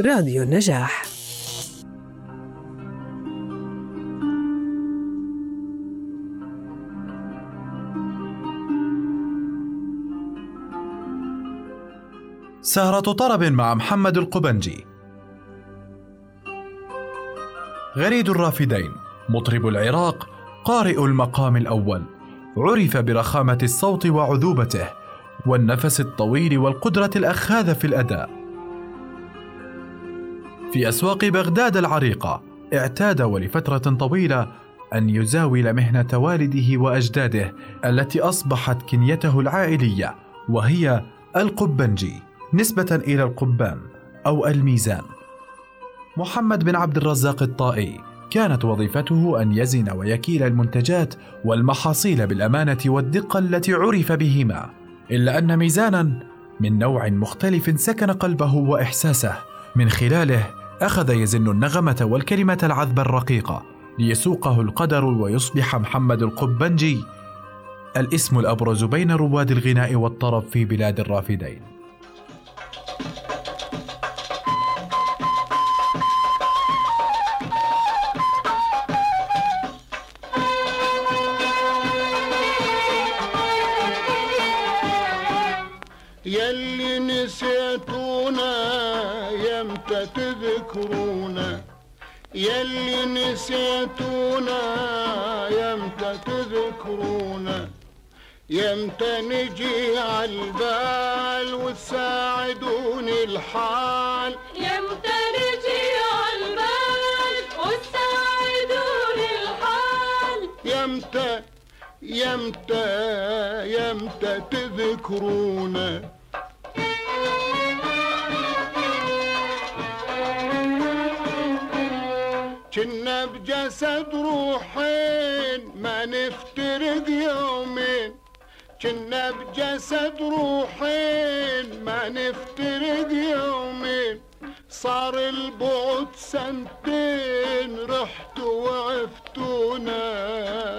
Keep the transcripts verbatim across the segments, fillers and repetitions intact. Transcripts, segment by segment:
راديو النجاح. سهرة طرب مع محمد القبنجي. غريد الرافدين، مطرب العراق، قارئ المقام الأول، عرف برخامة الصوت وعذوبته والنفس الطويل والقدرة الأخاذة في الأداء. في أسواق بغداد العريقة اعتاد ولفترة طويلة أن يزاول مهنة والده وأجداده التي أصبحت كنيته العائلية، وهي القبنجي نسبة إلى القبان أو الميزان. محمد بن عبد الرزاق الطائي كانت وظيفته أن يزن ويكيل المنتجات والمحاصيل بالأمانة والدقة التي عرف بهما، إلا أن ميزانا من نوع مختلف سكن قلبه وإحساسه، من خلاله أخذ يزن النغمة والكلمة العذبة الرقيقة ليسوقه القدر ويصبح محمد القبنجي الاسم الأبرز بين رواد الغناء والطرب في بلاد الرافدين. يلي نسيتونا يمتى تذكرونا، يلي نسيتونا يمتى تذكرونا، يمتى نجي عالبال وتساعدوني الحال، يمتى نجي عالبال وتساعدوني الحال، يمتى يمتى يمتى تذكرونا. كنا بجسد روحين ما نفترق يومين، كنا بجسد روحين ما نفترق يومين، صار البعد سنتين رحتوا وعفتونا،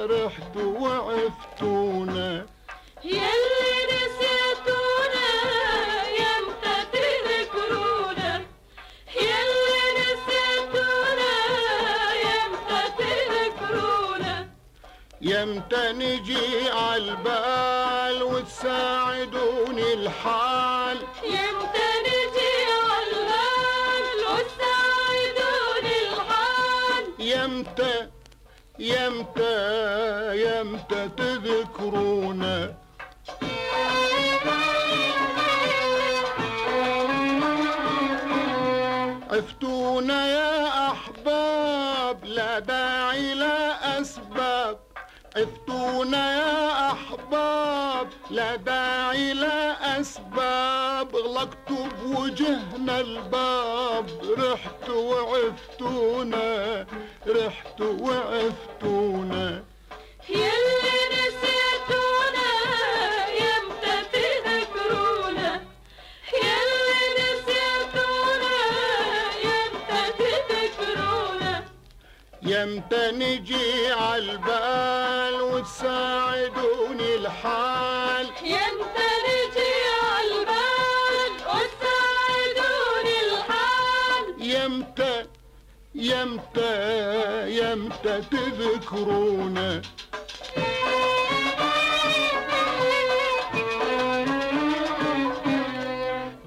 رحتوا وعفتونا. يلي نسيتونا يمتى تذكرونا، يلي نسيتونا يمتى تذكرونا، يمتى نجي عالبال وتساعدوني الحال، يمتى نجي عالبال وتساعدوني الحال، يمتى يمتى يمتى تذكرونا. عفتونا يا أحباب لا داعي لا أسباب، عفتونا يا أحباب لا داعي لا أسباب، غلقتوا بوجهنا الباب رحتوا وعفتونا، رحتوا وعفتونا. يلي نسيتونا يمتى تذكرونا، يلي نسيتونا يمتى تذكرونا، يمتى نجي عالبال وتساعدوني الحال، يمتى نجي عالبال وتساعدوني الحال، يمتى يمتى يمتى تذكرونا.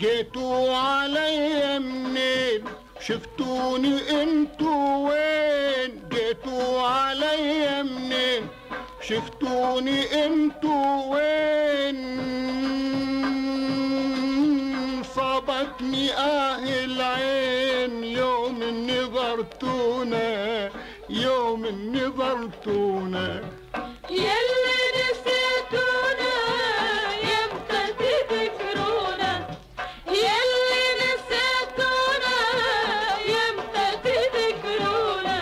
جيتوا علي منين شفتوني انتوا وين، جيتوا علي منين شفتوني انتوا وين، صابتني اهل عين يوم نظرتونا، يوم نظرتونا. يلي نسيتونا يمتى تذكرونا، يلي نسيتونا يمتى تذكرونا،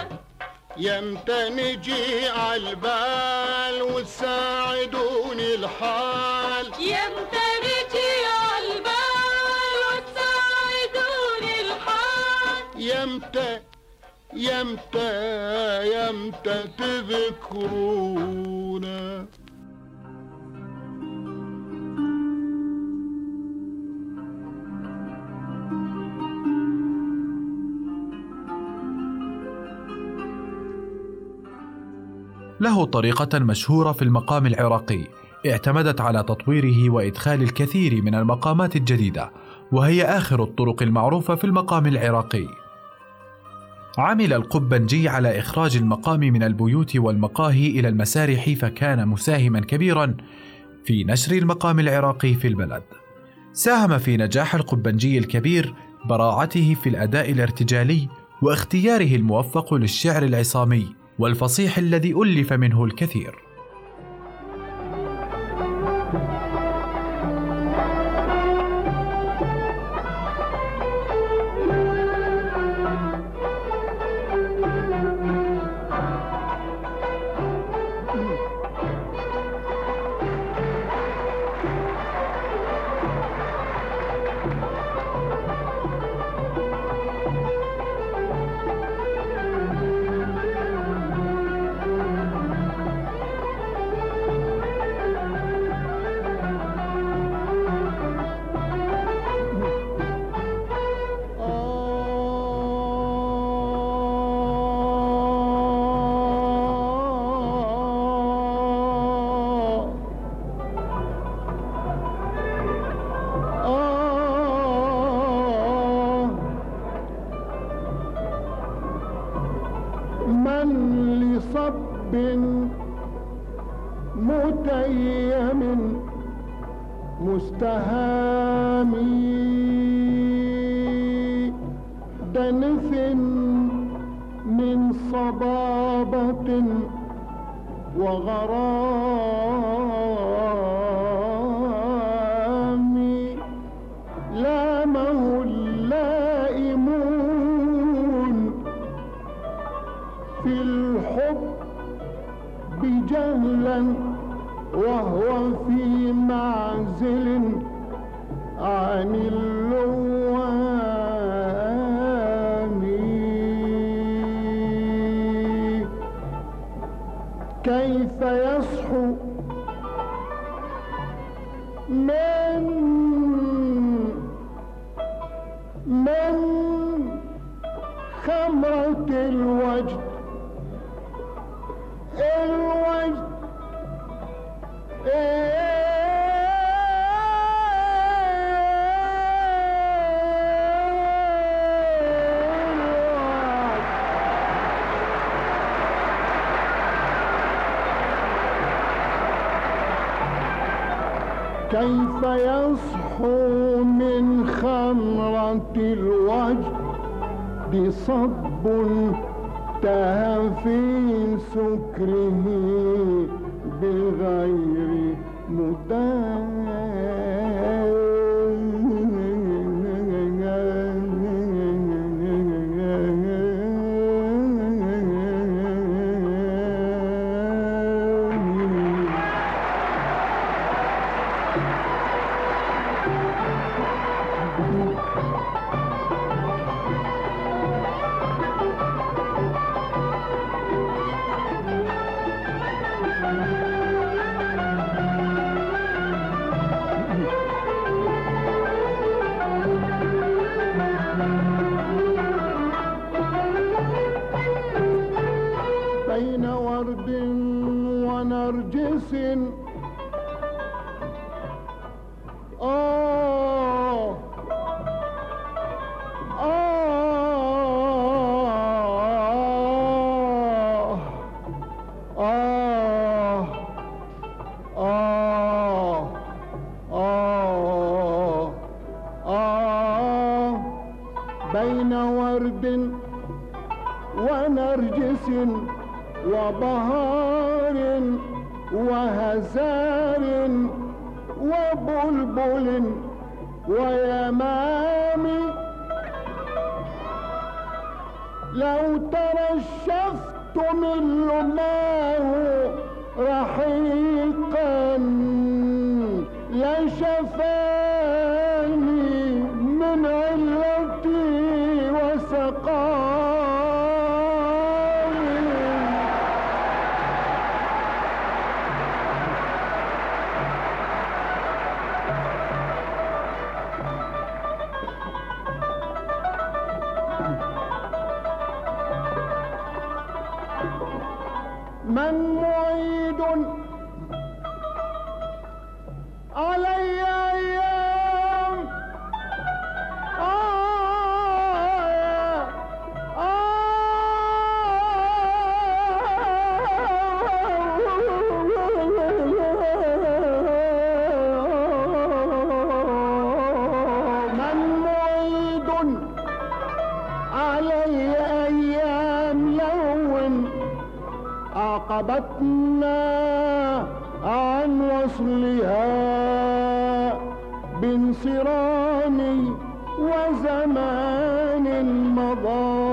يمتى نجي عالبال وتساعدوني الحال، يمتى نجي عالبال وتساعدوني الحال، يمتى يمتى يمتى تذكرونا. له طريقة مشهورة في المقام العراقي اعتمدت على تطويره وإدخال الكثير من المقامات الجديدة، وهي آخر الطرق المعروفة في المقام العراقي. عمل القبنجي على إخراج المقام من البيوت والمقاهي إلى المسارح، فكان مساهما كبيرا في نشر المقام العراقي في البلد. ساهم في نجاح القبنجي الكبير براعته في الأداء الارتجالي واختياره الموفق للشعر العصامي والفصيح الذي ألف منه الكثير. كيف يصحو من خمرة الوجد صب تهفي سكره بغير من معيد علي أيام آه آه آه من معيد علي أيام يوم عاقبتنا عن وصلها بانصرام وزمان مضى.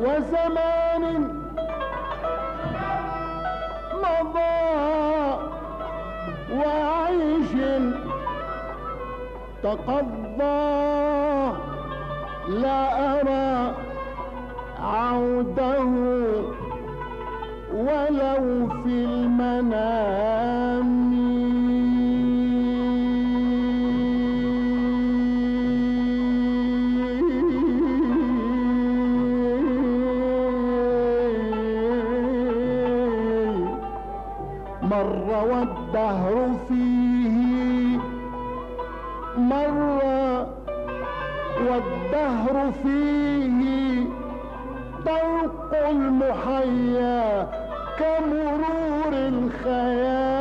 وزمان مضى وعيش تقضى لا أرى عوده ولو في المنام. مر والدهر فيه مر والدهر فيه طوق المحيا كمرور الخيال.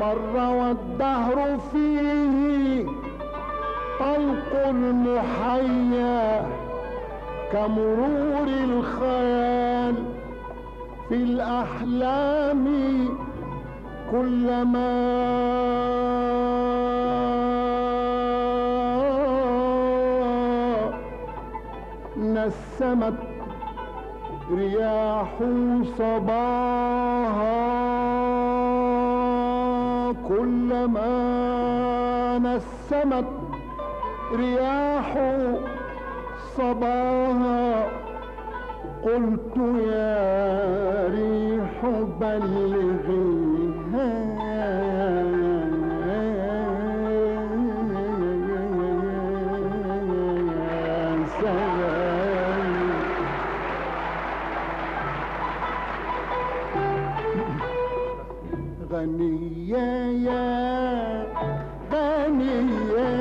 مر والدهر فيه طلق المحيا كمرور الخيال في الأحلام كلما نسمت رياح صباها كلما نسمت رياح صباها قلت يا ريح بلغيها يا سلام. غني يا غنية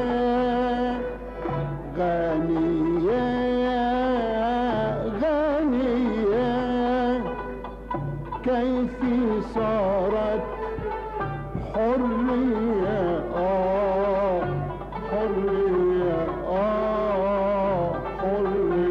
غنية غنية كيف صارت حرية آه حرية آه حرية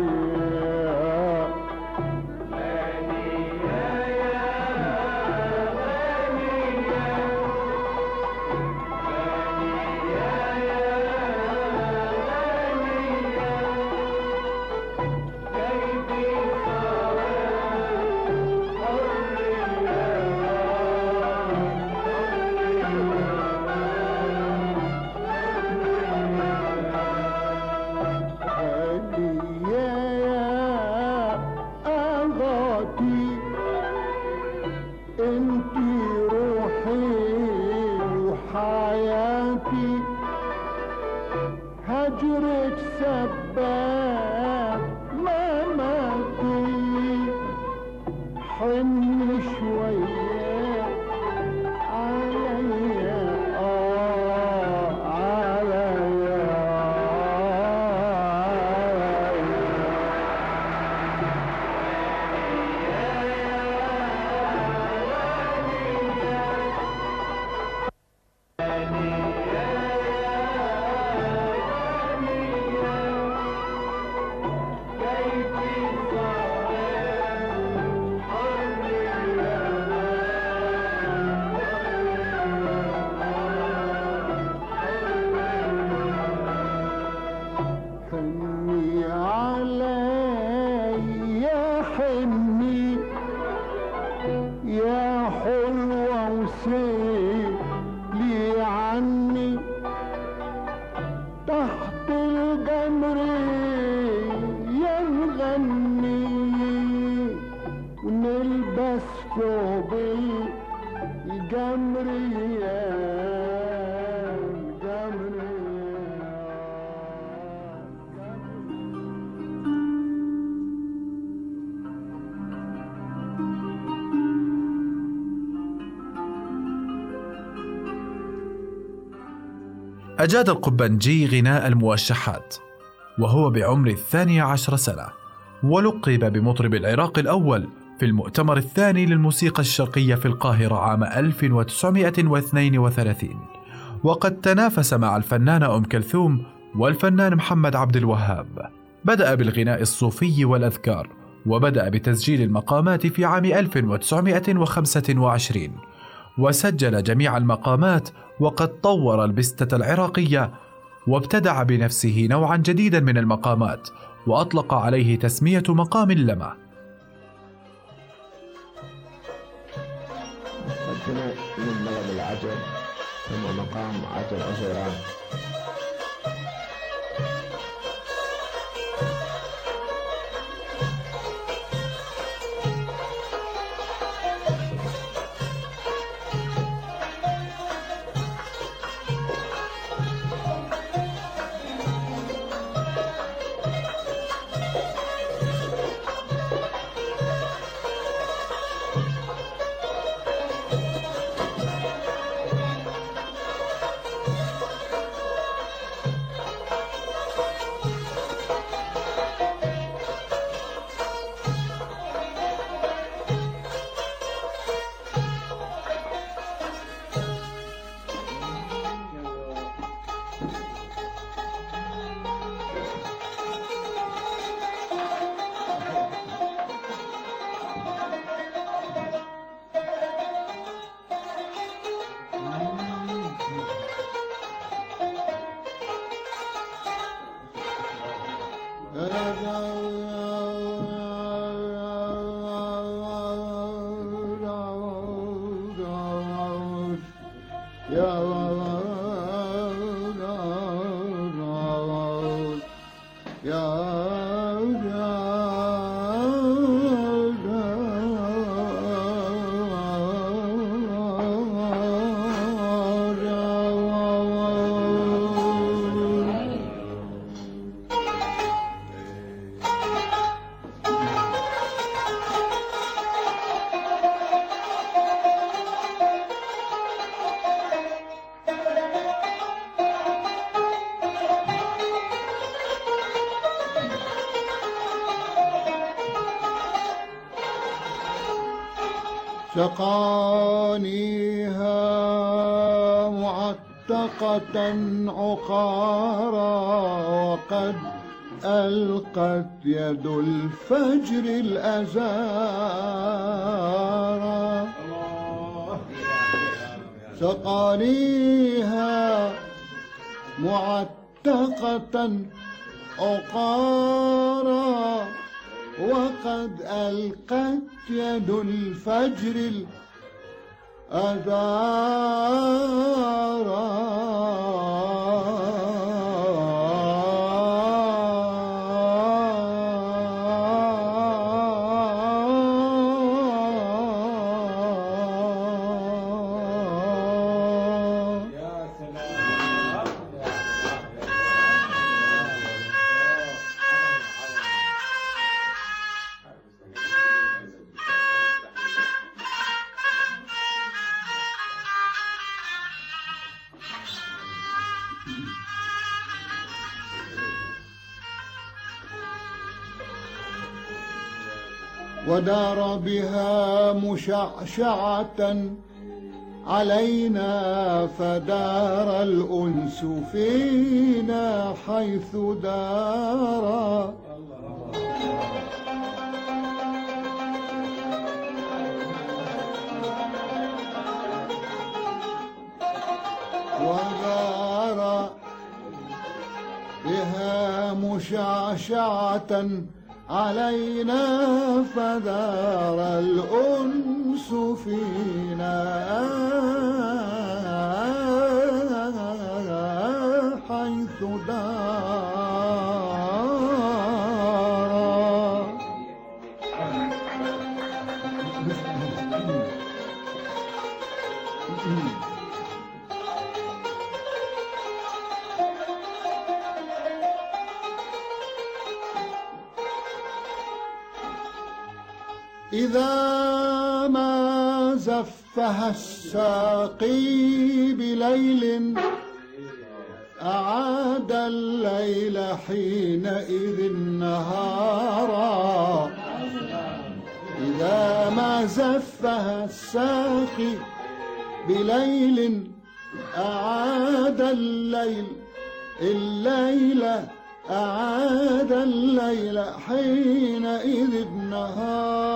هجرك سباب مماتي حن شوية علي آه علي يا حلوة وسيلي عني تحت الجمر يا نغني ونلبس ثوب الجمر يا الجمر. أجاد القبنجي غناء الموشحات وهو بعمر الثاني عشر سنة، ولقب بمطرب العراق الأول في المؤتمر الثاني للموسيقى الشرقية في القاهرة عام ألف وتسعمائة واثنين وثلاثين، وقد تنافس مع الفنانة أم كلثوم والفنان محمد عبد الوهاب. بدأ بالغناء الصوفي والأذكار، وبدأ بتسجيل المقامات في عام ألف وتسعمائة وخمسة وعشرين، وسجل جميع المقامات، وقد طور البستة العراقية وابتدع بنفسه نوعا جديدا من المقامات وأطلق عليه تسمية مقام اللمة. قدنا من بلد العجل ثم مقام عجل أجران سقانيها معتقة عقارا وقد ألقت يد الفجر الأزارا. سقانيها معتقة عقارا وقد ألقت يد الفجر الأذارا. ودار بها مشعشعة علينا فدار الأنس فينا حيث دارا. ودار بها مشعشعة علينا فدار الأنس الشمس فينا حيث دار. إذا ما زفها الساقي بليل أعاد الليل حينئذ نهارا. إذا ما زفها الساقي بليل أعاد الليل الليل أعاد الليل حينئذ النهار.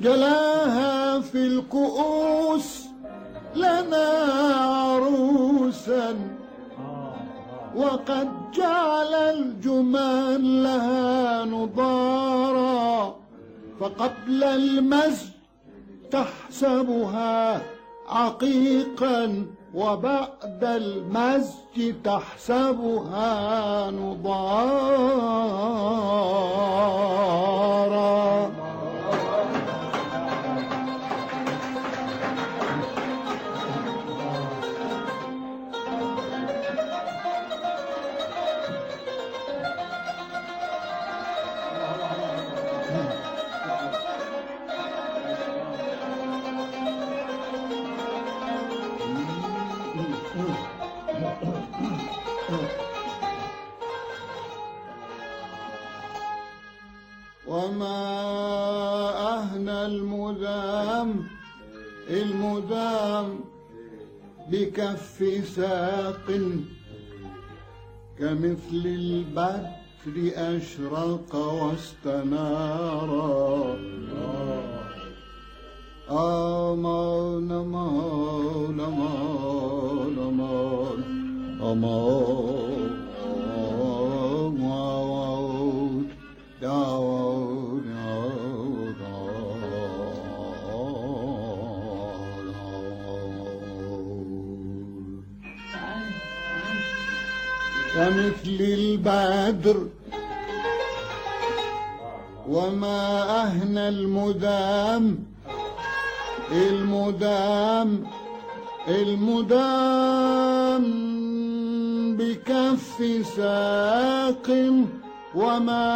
جلاها في الكؤوس لنا عروسا، وقد جعل الجمال لها نضارا. فقبل المزج تحسبها عقيقا، وبعد المزج تحسبها نضارا. وما أهنى المدام المدام بكف ساق، كمثل البدر أشرق واستنارا. آه مولا مولا مولا مولا مولا كمثل البدر. وما أهنى المدام المدام المدام بكف ساق، وما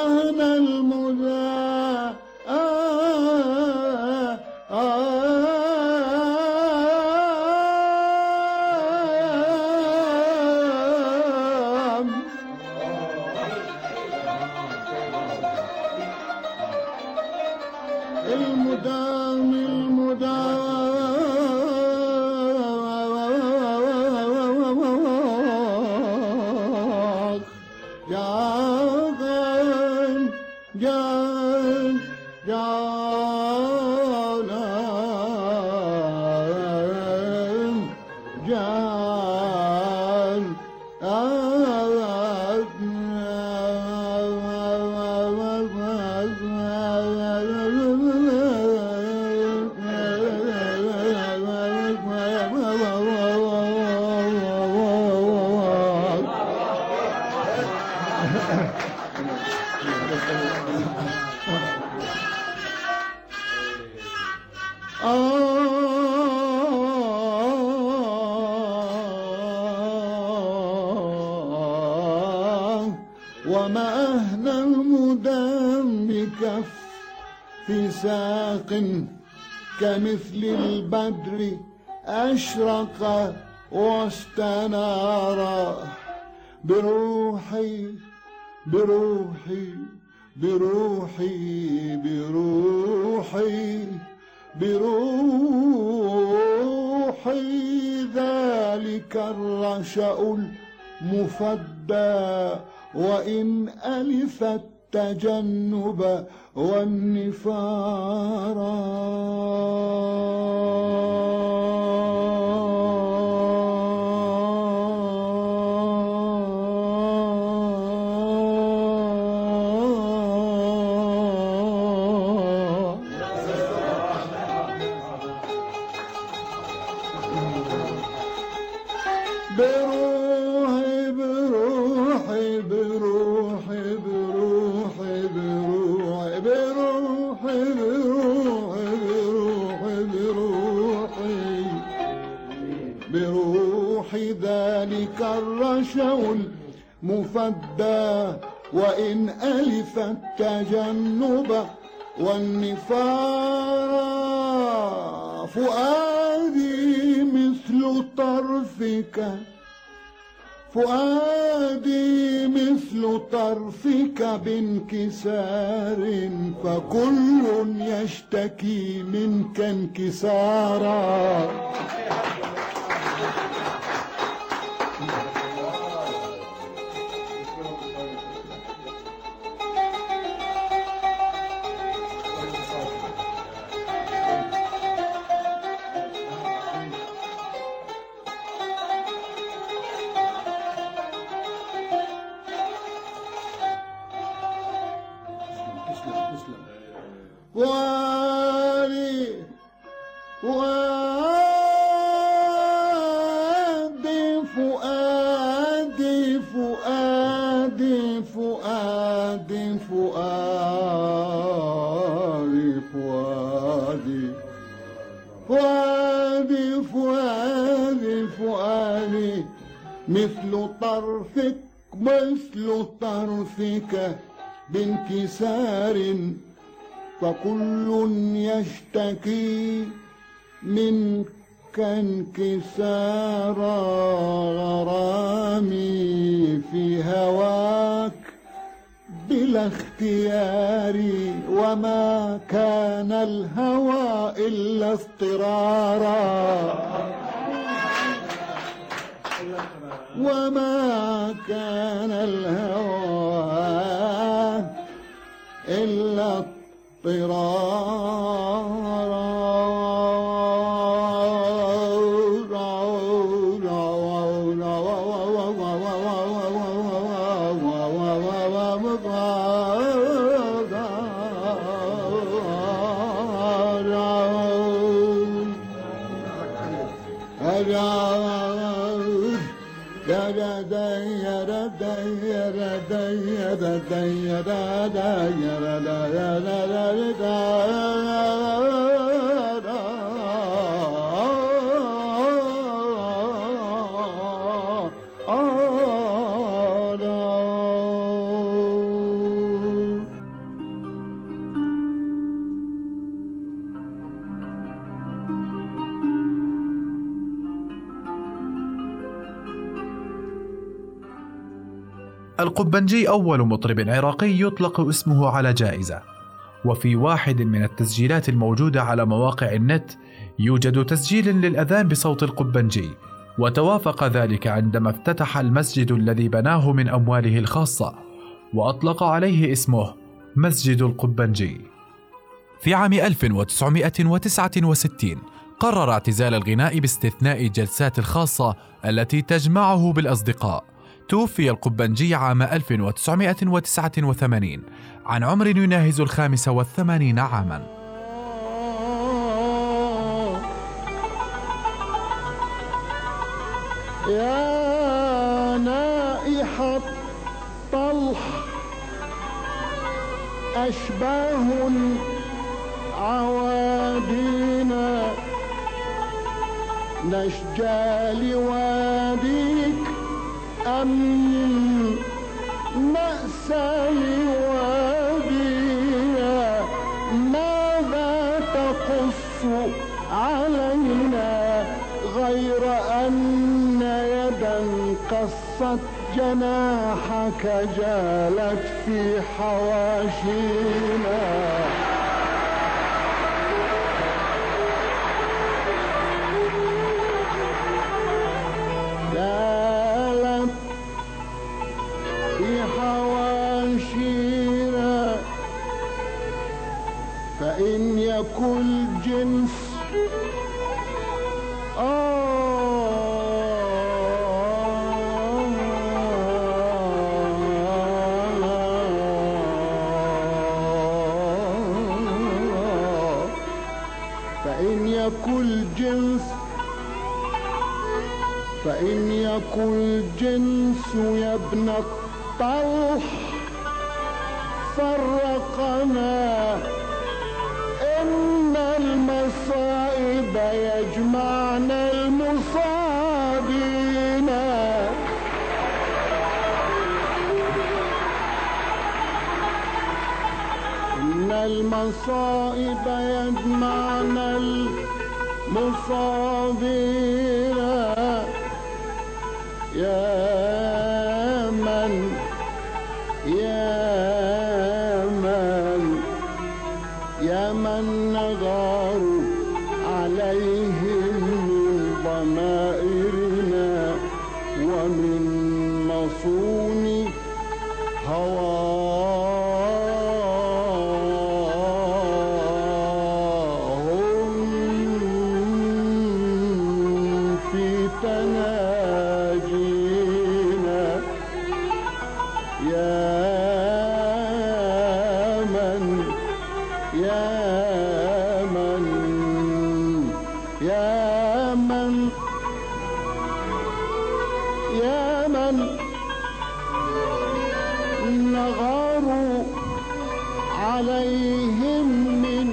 أهنى المدام آه آه آه Oh وما أهدى المدى بكف في ساق كمثل البدر أشرق واستنار بروحي بروحي بروحي بروحي بروحي ذلك الرشأ المفدى وإن ألف التجنب والنفارا. ذلك الرشا المفدى وإن ألف التجنب والنفار فؤادي مثل طرفك فؤادي مثل طرفك بانكسار فكل يشتكي منك انكسارا. مثل طرفك مثل طرفك بانكسار فكل يشتكي منك انكسارا. غرامي في هواك بلا اختياري وما كان الهوى إلا اضطرارا وما كان الهوى إلا اضطرارا. القبنجي أول مطرب عراقي يطلق اسمه على جائزة، وفي واحد من التسجيلات الموجودة على مواقع النت يوجد تسجيل للأذان بصوت القبنجي، وتوافق ذلك عندما افتتح المسجد الذي بناه من أمواله الخاصة وأطلق عليه اسمه مسجد القبنجي. في عام ألف وتسعمائة وتسعة وستين قرر اعتزال الغناء باستثناء الجلسات الخاصة التي تجمعه بالأصدقاء. توفي القبنجي عام ألف وتسعمائة وتسعة وثمانين عن عمر يناهز الخامس والثمانين عاما. يا نائحة طلح أشباه عوادينا نشجى لواديك أمن مأسى لوادينا ماذا تقص علينا غير أن يدا قصت جناحك جالت في حواشينا. فإن يكن الجنس فإن يكن الجنس فإن يكن الجنس يا ابن الطلح فرقنا إن المصائب يجمعنا المصابين. إن المصائب يجمعنا المصابين يا من يا يا من نغار عليهم من ضمائرنا ومن مصون هواهم في تناجينا يا يا من يا من يا من نغار عليهم من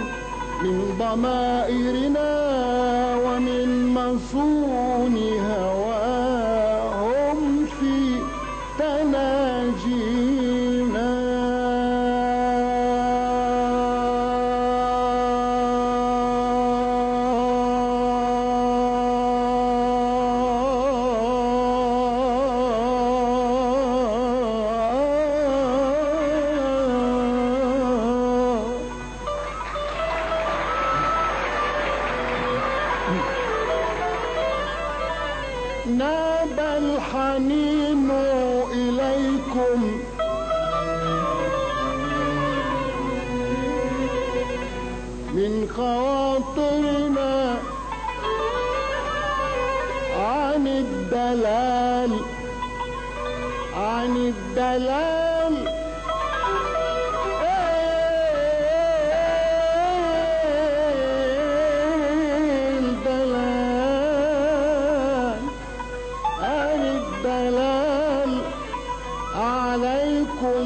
من ضمائرنا ومن مصون هواهم في تناجينا. ناب الحنين إليكم من خواطرنا عن الدلال عن الدلال عليكم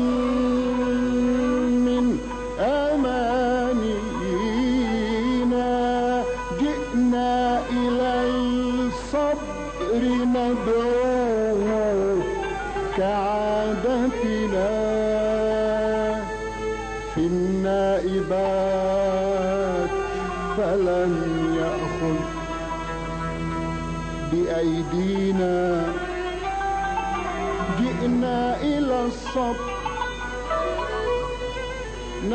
من أمانينا جئنا إلى الصبر ندعوه كعادتنا في النائبات فلن يأخذ بأيدينا جئنا إلى الصبر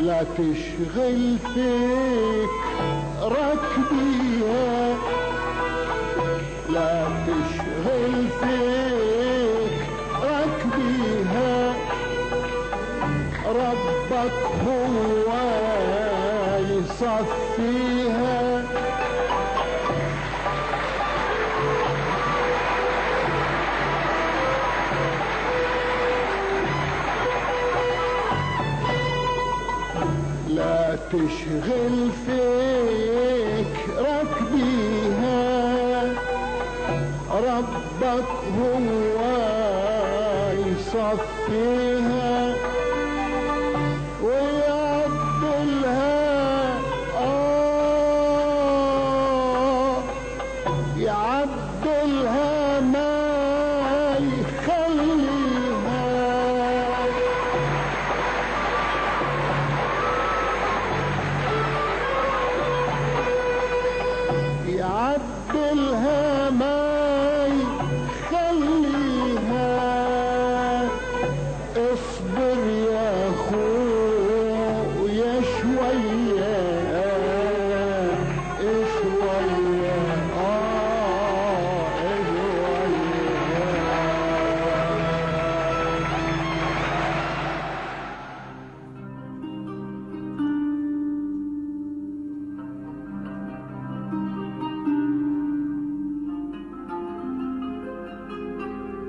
لا تشغل فيك ركبي لا تشغل فيك ركبيها ربك هو يصبر فيها لا تشغل فكرك بيها، ربك هو يصفيها ويعدلها. آه يعدلها ما يخليها. يعدلها ما يخليها. اصبر يا خويا شوية شوية آه شوية.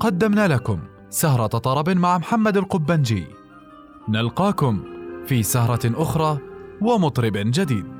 قدمنا لكم سهرة طرب مع محمد القبنجي. نلقاكم في سهرة أخرى ومطرب جديد.